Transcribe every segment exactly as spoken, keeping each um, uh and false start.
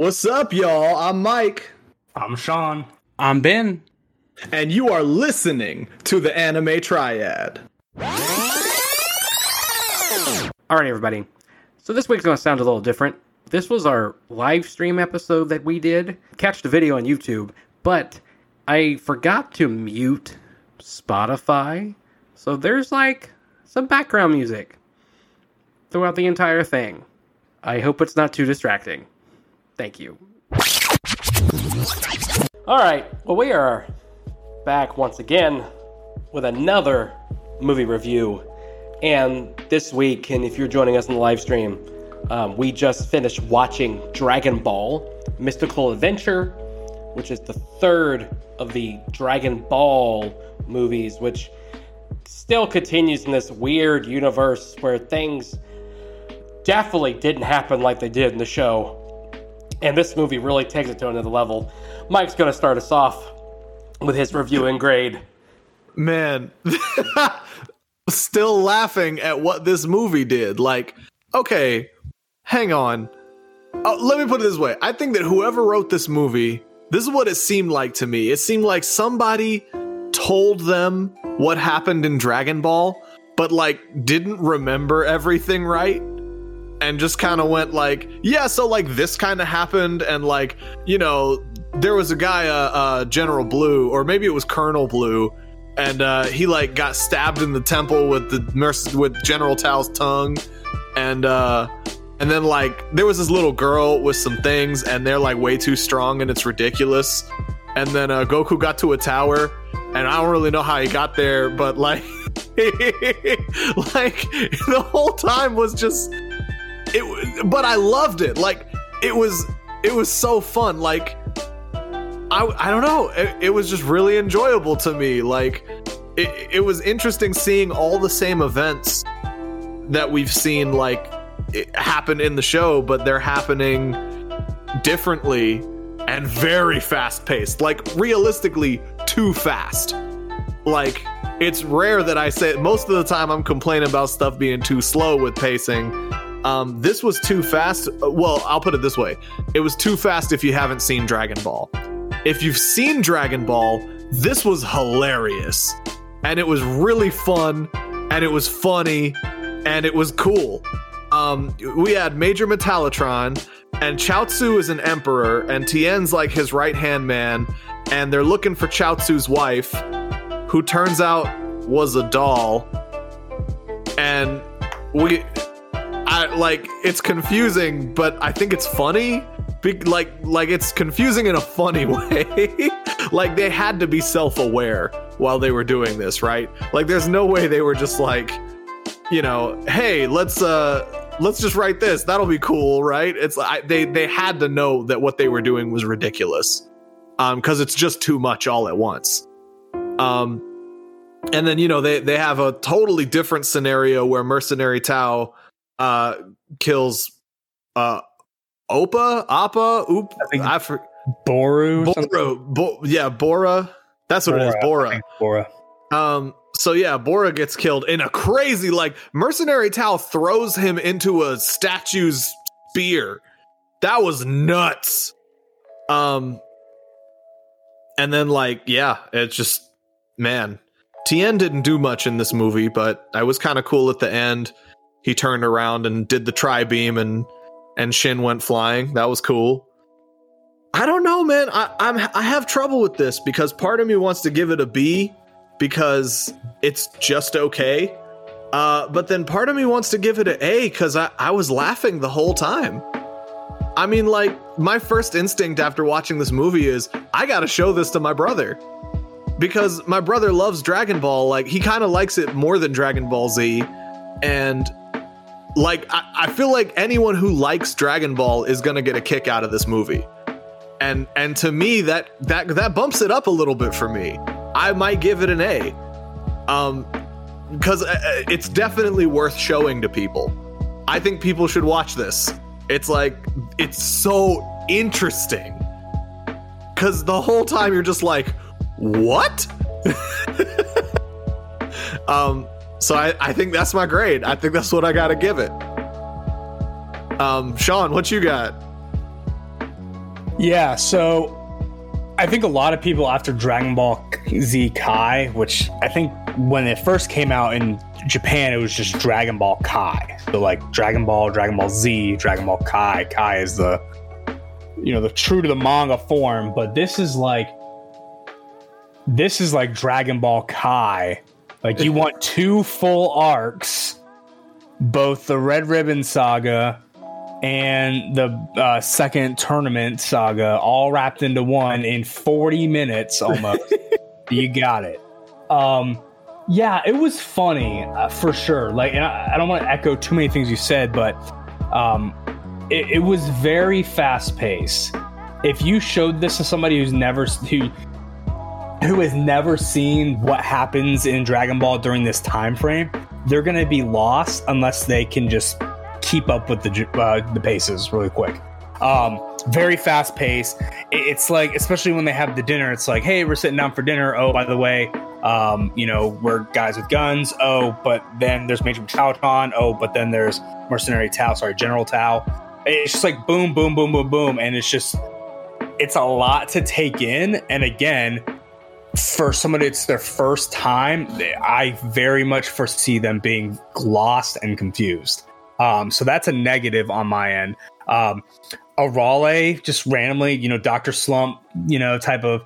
What's up, y'all? I'm Mike. I'm Sean. I'm Ben. And you are listening to the Anime Triad. Alright, everybody. So this week's going to sound a little different. This was our live stream episode that we did. Catch the video on YouTube. But I forgot to mute Spotify. So there's like some background music throughout the entire thing. I hope it's not too distracting. Thank you. All right. Well, we are back once again with another movie review. And this week, and if you're joining us in the live stream, um, we just finished watching Dragon Ball Mystical Adventure, which is the third of the Dragon Ball movies, which still continues in this weird universe where things definitely didn't happen like they did in the show. And this movie really takes it to another level. Mike's going to start us off with his review and grade. Man, still laughing at what this movie did. Like, okay, hang on. Oh, let me put it this way. I think that whoever wrote this movie, this is what it seemed like to me. It seemed like somebody told them what happened in Dragon Ball, but like didn't remember everything right. And just kind of went like, yeah, so like this kind of happened. And like, you know, there was a guy, uh, uh, General Blue, or maybe it was Colonel Blue. And uh, he like got stabbed in the temple with the merc- with General Tao's tongue. And uh, and then like there was this little girl with some things and they're like way too strong and it's ridiculous. And then uh, Goku got to a tower and I don't really know how he got there. But like, like the whole time was just... It, but I loved it. Like it was, it was so fun. Like I, I don't know. It, it was just really enjoyable to me. Like it, it was interesting seeing all the same events that we've seen like it happen in the show, but they're happening differently and very fast paced. Like realistically, too fast. Like it's rare that I say. Most of the time, I'm complaining about stuff being too slow with pacing. Um, this was too fast. Well, I'll put it this way. It was too fast if you haven't seen Dragon Ball. If you've seen Dragon Ball, this was hilarious. And it was really fun. And it was funny. And it was cool. Um, we had Major Metallitron. And Chiaotzu is an emperor. And Tien's like his right-hand man. And they're looking for Chiaotzu's wife, who turns out was a doll. And we... I, like, it's confusing, but I think it's funny. Be- like, like it's confusing in a funny way. Like, they had to be self-aware while they were doing this, right? Like, there's no way they were just like, you know, hey, let's uh, let's just write this. That'll be cool, right? It's I, they they had to know that what they were doing was ridiculous, um, because it's just too much all at once. Um, and then you know they they have a totally different scenario where Mercenary Tao. Uh, kills uh, Opa, Appa, Oop, I, I forget. Boru, Bora, Bo- yeah, Bora. That's what Bora, it is, Bora. Bora. Um, so yeah, Bora gets killed in a crazy, like, Mercenary Tao throws him into a statue's spear. That was nuts. Um, and then like, yeah, it's just, man, Tien didn't do much in this movie, but I was kind of cool at the end. He turned around and did the tri-beam and, and Shin went flying. That was cool. I don't know, man. I I'm, I have trouble with this because part of me wants to give it a B because it's just okay. Uh, but then part of me wants to give it an A because I, I was laughing the whole time. I mean, like, my first instinct after watching this movie is, I gotta show this to my brother. Because my brother loves Dragon Ball. Like, he kind of likes it more than Dragon Ball Z. And... Like, I, I feel like anyone who likes Dragon Ball is going to get a kick out of this movie. And and to me, that, that that bumps it up a little bit for me. I might give it an A. Um, because it's definitely worth showing to people. I think people should watch this. It's like, it's so interesting. Because the whole time you're just like, what? um... So I, I think that's my grade. I think that's what I gotta give it. Um, Sean, what you got? Yeah, so I think a lot of people after Dragon Ball Z Kai, which I think when it first came out in Japan, it was just Dragon Ball Kai. So like Dragon Ball, Dragon Ball Z, Dragon Ball Kai. Kai is the, you know, the true to the manga form. But this is like, this is like Dragon Ball Kai. Like you want two full arcs, both the Red Ribbon Saga and the uh, second tournament saga all wrapped into one in forty minutes almost. You got it. Um, yeah, it was funny uh, for sure. Like, and I, I don't want to echo too many things you said, but um, it, it was very fast paced. If you showed this to somebody who's never who who has never seen what happens in Dragon Ball during this time frame, they're gonna be lost unless they can just keep up with the uh, the paces really quick. Um, very fast pace. It's like, especially when they have the dinner, it's like, hey, we're sitting down for dinner. Oh, by the way, um, you know, we're guys with guns. Oh, but then there's Major Metallitron. Oh, but then there's Mercenary Tao. Sorry, General Tao. It's just like boom, boom, boom, boom, boom. And it's just, it's a lot to take in. And again, for somebody, it's their first time. I very much foresee them being lost and confused. Um, so that's a negative on my end. Um, Arale, just randomly, you know, Doctor Slump, you know, type of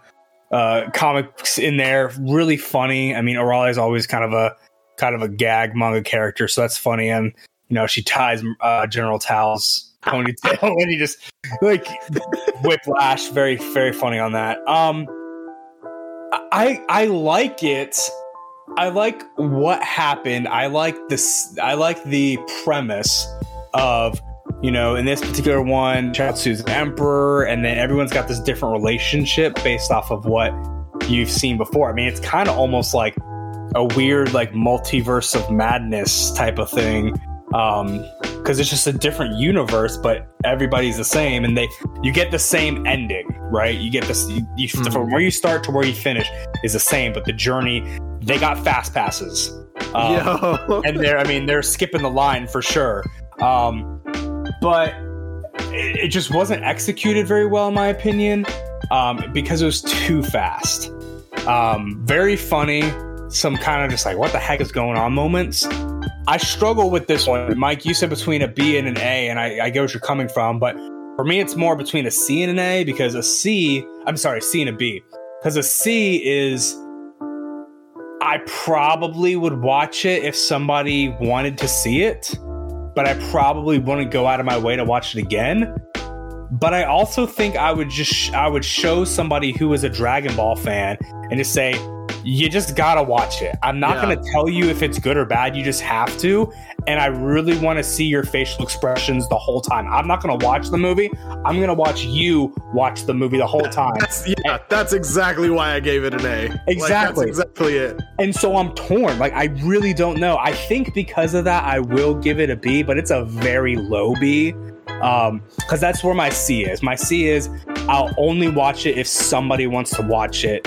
uh, comics in there. Really funny. I mean, Arale is always kind of a kind of a gag manga character, so that's funny. And, you know, she ties uh, General Tao's ponytail and he just, like, whiplash. Very, very funny on that. Um, I I like it. I like what happened. I like this. I like the premise of, you know, in this particular one, Chiaotzu's an emperor, and then everyone's got this different relationship based off of what you've seen before. I mean, it's kind of almost like a weird, like, multiverse of madness type of thing, um, because it's just a different universe, but everybody's the same, and they you get the same ending, right? You get this you, you, mm-hmm. From where you start to where you finish is the same, but the journey. They got fast passes, um, and they're, I mean, they're skipping the line for sure. Um, but it, it just wasn't executed very well, in my opinion, um, because it was too fast. Um, very funny. Some kind of just like, what the heck is going on moments. I struggle with this one. Mike, you said between a B and an A, and I, I get what you're coming from. But for me, it's more between a C and an A because a C, I'm sorry, C and a B, because a C is... I probably would watch it if somebody wanted to see it, but I probably wouldn't go out of my way to watch it again. But I also think I would just, I would show somebody who is a Dragon Ball fan and just say, you just gotta watch it. I'm not yeah. going to tell you if it's good or bad. You just have to. And I really want to see your facial expressions the whole time. I'm not going to watch the movie. I'm going to watch you watch the movie the whole time. That's, yeah, that's exactly why I gave it an A. Exactly. Like, that's exactly it. And so I'm torn. Like, I really don't know. I think because of that, I will give it a B, but it's a very low B. Um, because that's where my C is. My C is I'll only watch it if somebody wants to watch it.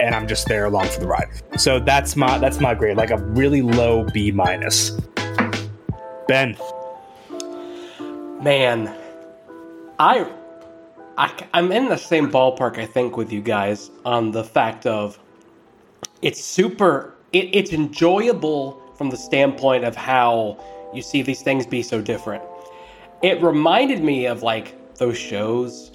And I'm just there along for the ride. So that's my that's my grade, like a really low B minus. Ben, man, I, I I'm in the same ballpark I think with you guys on the fact of it's super it, it's enjoyable from the standpoint of how you see these things be so different. It reminded me of like those shows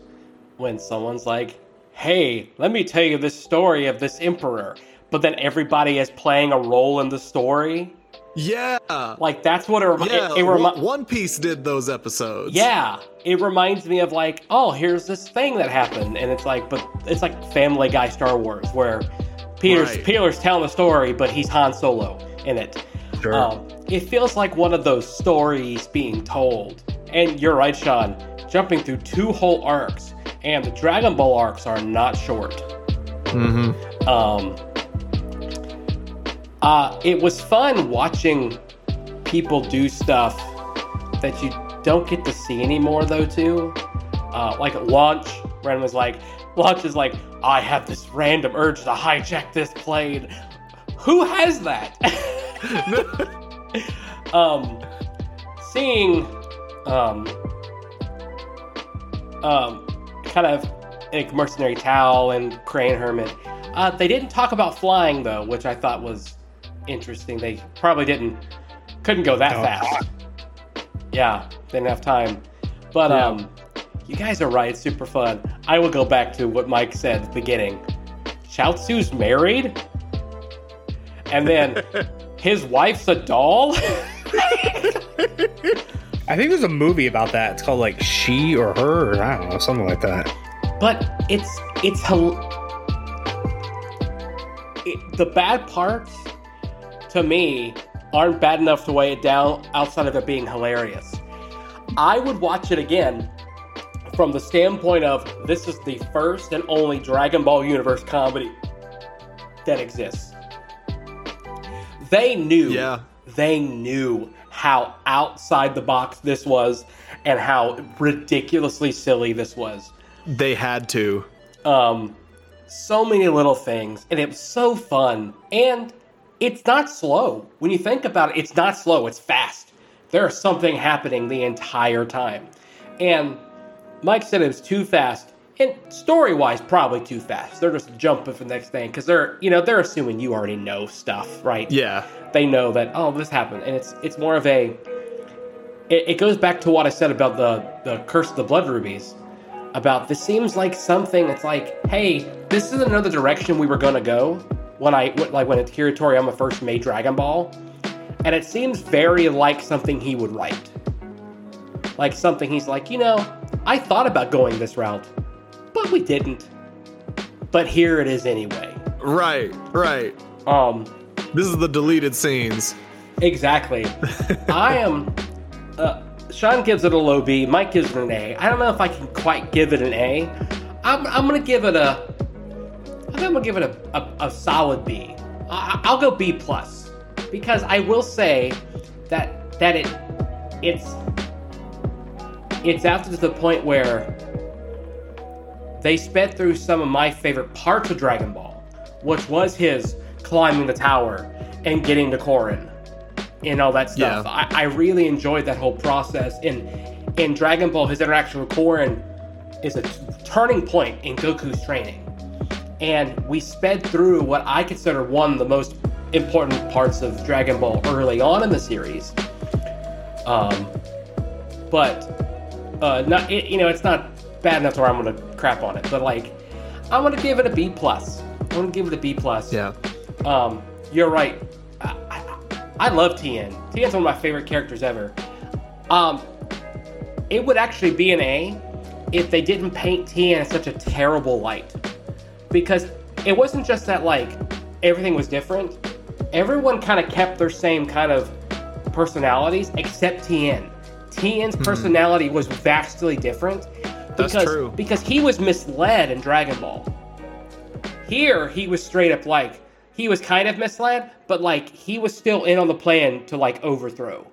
when someone's like, hey, let me tell you this story of this emperor, but then everybody is playing a role in the story. Yeah. Like, that's what it reminds me yeah, remi- One Piece did those episodes. Yeah. It reminds me of, like, oh, here's this thing that happened. And it's like, but it's like Family Guy Star Wars, where Peter's, right. Peter's telling the story, but he's Han Solo in it. Sure. Um, it feels like one of those stories being told. And you're right, Sean, jumping through two whole arcs. And the Dragon Ball arcs are not short. Mm-hmm. Um, uh, it was fun watching people do stuff that you don't get to see anymore, though, too. Uh, like at launch, Ren was like, launch is like, I have this random urge to hijack this plane. Who has that? um, seeing... Um... um kind of like Mercenary Tao and Crane Hermit. Uh, they didn't talk about flying though, which I thought was interesting. They probably didn't, couldn't go that no. fast. Yeah, didn't have time. But yeah. um, you guys are right. It's super fun. I will go back to what Mike said at the beginning. Chiaotzu's married, and then his wife's a doll. I think there's a movie about that. It's called like She or Her, or I don't know, something like that. But it's it's it, the bad parts to me aren't bad enough to weigh it down outside of it being hilarious. I would watch it again from the standpoint of this is the first and only Dragon Ball universe comedy that exists. They knew. Yeah. They knew how outside the box this was and how ridiculously silly this was. They had to. Um, so many little things, and it was so fun. And it's not slow. When you think about it, it's not slow. It's fast. There's something happening the entire time. And Mike said it was too fast, and story-wise, probably too fast. They're just jumping for the next thing because they're, you know, they're assuming you already know stuff, right? Yeah. They know that, oh, this happened, and it's it's more of a. It, it goes back to what I said about the the Curse of the Blood Rubies, about this seems like something that's like, hey, this is another direction we were gonna go when I like when Akira Toriyama first made Dragon Ball, and it seems very like something he would write, like something he's like, you know, I thought about going this route, but we didn't. But here it is anyway. Right, right. Um, this is the deleted scenes. Exactly. I am. Uh, Sean gives it a low B. Mike gives it an A. I don't know if I can quite give it an A. I'm, I'm gonna give it a. I think I'm gonna give it a a, a solid B. I, I'll go B plus because I will say that that it it's. It's after the point where they sped through some of my favorite parts of Dragon Ball, which was his climbing the tower and getting to Korin and all that stuff. Yeah. I, I really enjoyed that whole process. And in Dragon Ball, his interaction with Korin is a t- turning point in Goku's training. And we sped through what I consider one of the most important parts of Dragon Ball early on in the series. Um, but... Uh, not it, you know, it's not bad enough to where I'm gonna crap on it, but like, I'm gonna give it a B plus. I'm gonna give it a B plus. Yeah. Um, you're right. I, I, I love Tien. Tien's one of my favorite characters ever. Um, it would actually be an A if they didn't paint Tien in such a terrible light, because it wasn't just that like everything was different. Everyone kind of kept their same kind of personalities except Tien. Tien's personality mm-hmm. was vastly different because, That's true. because he was misled in Dragon Ball. Here, he was straight up like, he was kind of misled, but like, he was still in on the plan to like overthrow.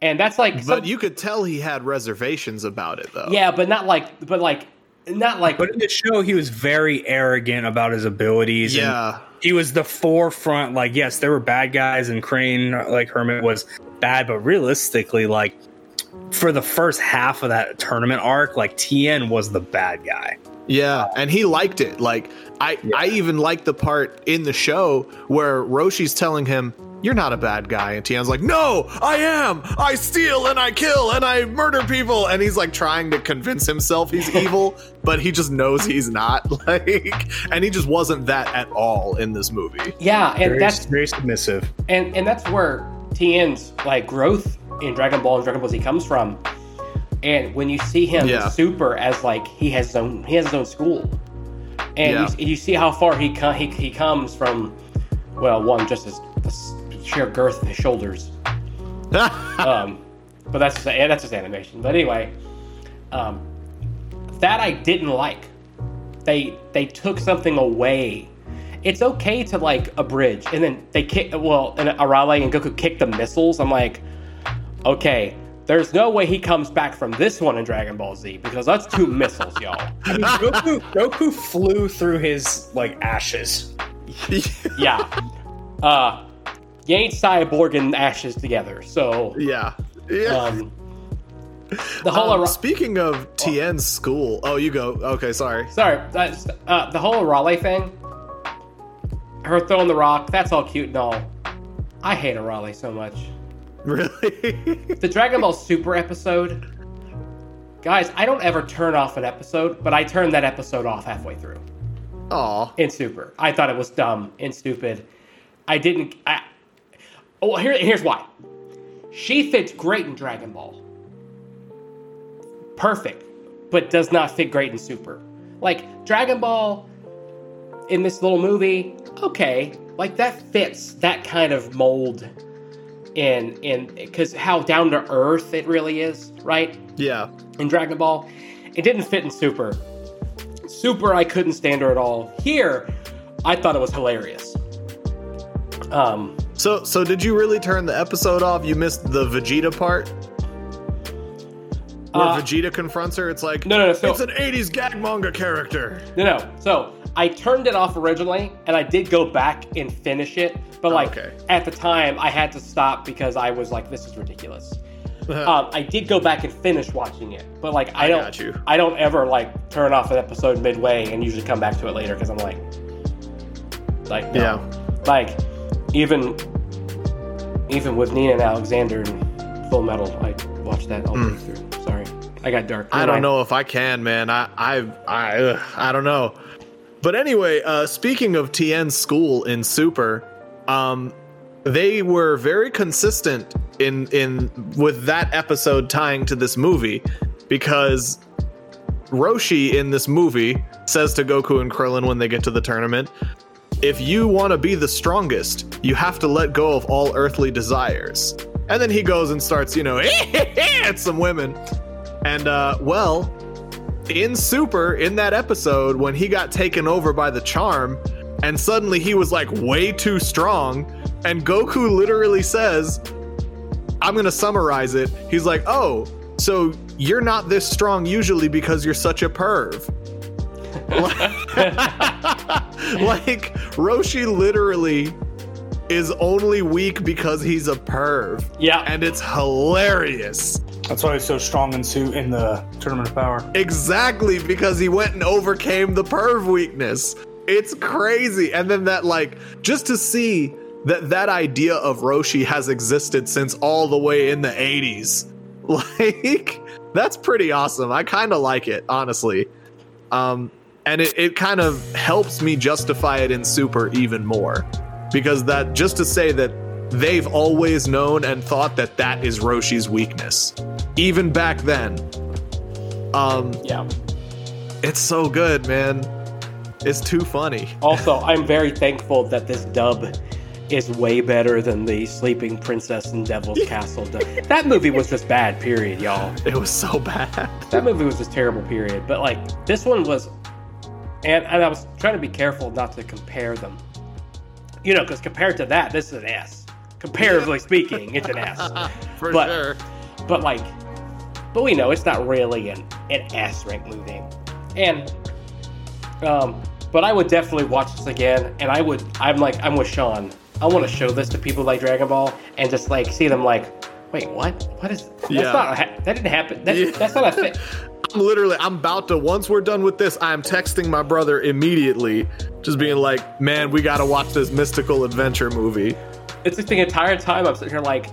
And that's like... But some, you could tell he had reservations about it though. Yeah, but not like, but like, not like... But in the show, he was very arrogant about his abilities. Yeah. And he was the forefront, like, yes, there were bad guys and Crane, like Hermit was bad, but realistically, like, for the first half of that tournament arc, like Tien was the bad guy. Yeah, and he liked it. Like I, yeah. I even liked the part in the show where Roshi's telling him, "You're not a bad guy," and Tien's like, "No, I am. I steal and I kill and I murder people." And he's like trying to convince himself he's evil, but he just knows he's not. Like, and he just wasn't that at all in this movie. Yeah, and very, that's very submissive. And and that's where Tien's like growth in Dragon Ball and Dragon Ball Z comes from, and when you see him yeah. super as like he has his own he has his own school, and yeah. you, you see how far he com- he he comes from. Well, one just his the sheer girth of his shoulders, um, but that's just, that's just animation. But anyway, um, that I didn't like. They they took something away. It's okay to like abridge, and then they kick. Well, and Arale and Goku kick the missiles. I'm like. Okay, there's no way he comes back from this one in Dragon Ball Z because that's two missiles, y'all. I mean, Goku, Goku flew through his, like, ashes. yeah. Uh, you ain't Cyborg and ashes together, so... Yeah. yeah. Um, The whole um, Arale... Speaking of Tien's school... Oh, you go. Okay, sorry. Sorry. Uh, uh, the whole Arale thing, her throwing the rock, that's all cute and all. I hate Arale so much. Really? The Dragon Ball Super episode... Guys, I don't ever turn off an episode, but I turned that episode off halfway through. Aw. In Super. I thought it was dumb and stupid. I didn't... I, oh, here, here's why. She fits great in Dragon Ball. Perfect. But does not fit great in Super. Like, Dragon Ball in this little movie, okay. Like, that fits that kind of mold in... in because how down-to-earth it really is, right? Yeah. In Dragon Ball. It didn't fit in Super. Super, I couldn't stand her at all. Here, I thought it was hilarious. Um... So, so did you really turn the episode off? You missed the Vegeta part, where uh, Vegeta confronts her. It's like, no, no, no. So, it's an eighties gag manga character. No, no. So I turned it off originally, and I did go back and finish it. But like oh, okay. At the time, I had to stop because I was like, this is ridiculous. um, I did go back and finish watching it, but like I don't, I, got you. I don't ever like turn off an episode midway and usually come back to it later because I'm like, like no. yeah, like. Even even with Nina and Alexander and Full Metal, I watched that all the mm. way through. Sorry. I got dark. I don't I? know if I can, man. I I I, ugh, I don't know. But anyway, uh, speaking of Tien's school in Super, um, they were very consistent in in with that episode tying to this movie because Roshi in this movie says to Goku and Krillin when they get to the tournament, if you want to be the strongest, you have to let go of all earthly desires. And then he goes and starts, you know, at some women. And, uh, well, in Super, in that episode, when he got taken over by the charm, and suddenly he was, like, way too strong, and Goku literally says, I'm going to summarize it. He's like, oh, so you're not this strong usually because you're such a perv. Like, Roshi literally is only weak because he's a perv. Yeah. And it's hilarious. That's why he's so strong in suit in the Tournament of Power. Exactly, because he went and overcame the perv weakness. It's crazy. And then that, like, just to see that that idea of Roshi has existed since all the way in the eighties. Like, that's pretty awesome. I kind of like it, honestly. Um... And it, it kind of helps me justify it in Super even more. Because that, just to say that they've always known and thought that that is Roshi's weakness. Even back then. Um, yeah. It's so good, man. It's too funny. Also, I'm very thankful that this dub is way better than the Sleeping Princess and Devil's Castle dub. That movie was just bad, period, y'all. It was so bad. That movie was just terrible, period. But, like, this one was... And, and I was trying to be careful not to compare them. You know, because compared to that, this is an S. Comparatively speaking, it's an S. For but, sure. But, like, but we know it's not really an, an S-ranked movie. And, um, but I would definitely watch this again. And I would, I'm like, I'm with Sean. I want to show this to people like Dragon Ball and just, like, see them like, wait, what? What is, that's yeah. not, that didn't happen. That, yeah. That's not a thing. I'm literally, I'm about to, once we're done with this, I'm texting my brother immediately, just being like, man, we got to watch this Mystical Adventure movie. It's just the entire time I'm sitting here like,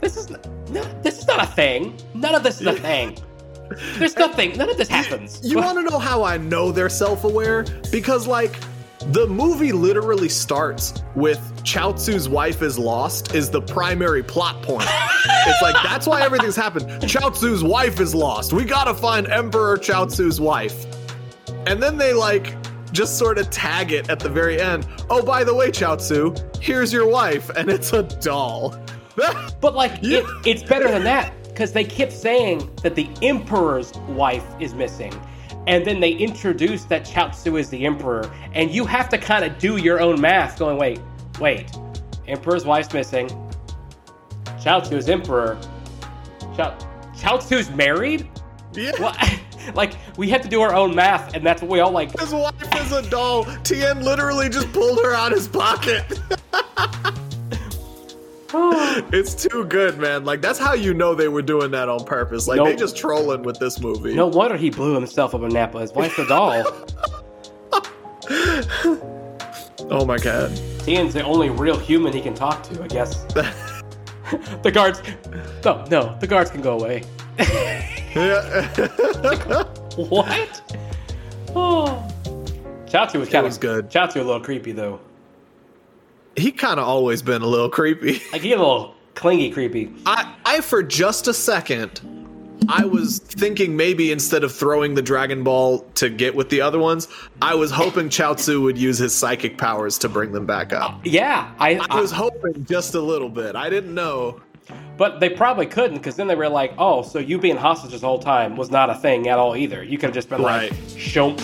this is, no, this is not a thing. None of this is a thing. There's nothing. None of this happens. You, you want to know how I know they're self-aware? Because, like, the movie literally starts with Chiaotzu's wife is lost is the primary plot point. It's like, that's why everything's happened. Chiaotzu's wife is lost. We gotta find Emperor Chiaotzu's wife. And then they, like, just sort of tag it at the very end. Oh, by the way, Chiaotzu, here's your wife. And it's a doll. But, like, yeah. it, it's better than that. Because they kept saying that the Emperor's wife is missing. And then they introduce that Chiaotzu is the Emperor. And you have to kind of do your own math going, wait, wait. Emperor's wife's missing. Chiaotzu's Emperor. Chiaotzu's married? Yeah. Well, like, we have to do our own math, and that's what we all like. His wife is a doll. Tien literally just pulled her out his pocket. It's too good, man. Like, that's how you know they were doing that on purpose. Like, nope. They just trolling with this movie. No wonder he blew himself up in Napa. His wife's a doll. Oh my god. Tien's the only real human he can talk to, I guess. The guards... No, no. The guards can go away. What? Oh. Chiaotzu was kind of good. Chiaotzu a little creepy, though. He kind of always been a little creepy. Like, he a little clingy creepy. I, I, for just a second, I was thinking maybe instead of throwing the Dragon Ball to get with the other ones, I was hoping Chiaotzu would use his psychic powers to bring them back up. Yeah. I, I was I, hoping just a little bit. I didn't know. But they probably couldn't, because then they were like, oh, so you being hostage this whole time was not a thing at all either. You could have just been right. Like, shomp.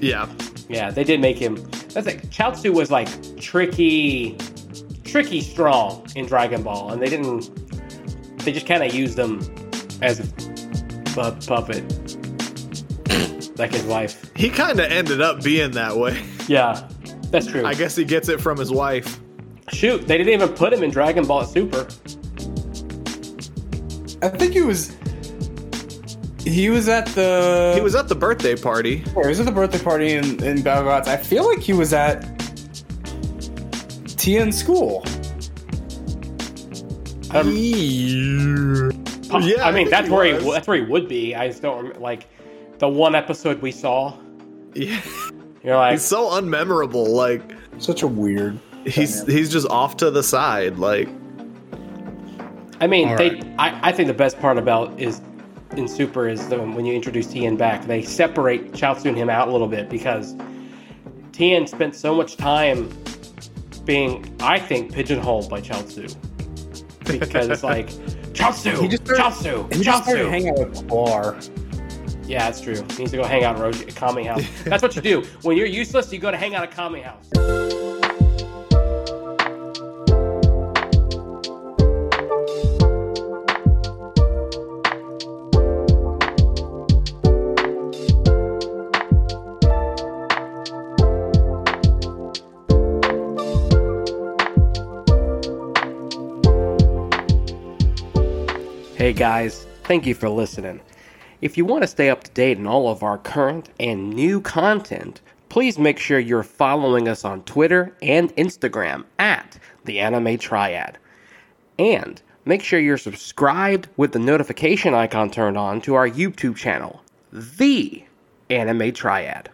Yeah. Yeah, they did make him... That's like, Chiaotzu was like tricky, tricky strong in Dragon Ball, and they didn't... They just kind of used him as a bu- puppet. Like his wife. He kind of ended up being that way. Yeah, that's true. I guess he gets it from his wife. Shoot, they didn't even put him in Dragon Ball Super. I think he was... He was at the... He was at the birthday party. Yeah, he was at the birthday party in, in Belgrade. I feel like he was at Tien's school. Um, yeah, I mean, I that's he where was. he that's where he would be. I just don't remember. Like, the one episode we saw. Yeah. You're like... He's so unmemorable. Like... Such a weird... He's dynamic. He's just off to the side. Like... I mean, all they. Right. I, I think the best part about is... in Super is the, when you introduce Tien back, they separate Chiaotzu and him out a little bit, because Tien spent so much time being, I think, pigeonholed by Chiaotzu, because like Chiaotzu, he just started, Chiaotzu, he just Chiaotzu, hang out with Bora. Yeah, that's true. He needs to go hang out at Roshi at Kami House. That's what you do when you're useless. You go to hang out at Kami House. Hey guys, thank you for listening. If you want to stay up to date on all of our current and new content, please make sure you're following us on Twitter and Instagram at the Anime Triad. And make sure you're subscribed with the notification icon turned on to our YouTube channel, the Anime Triad.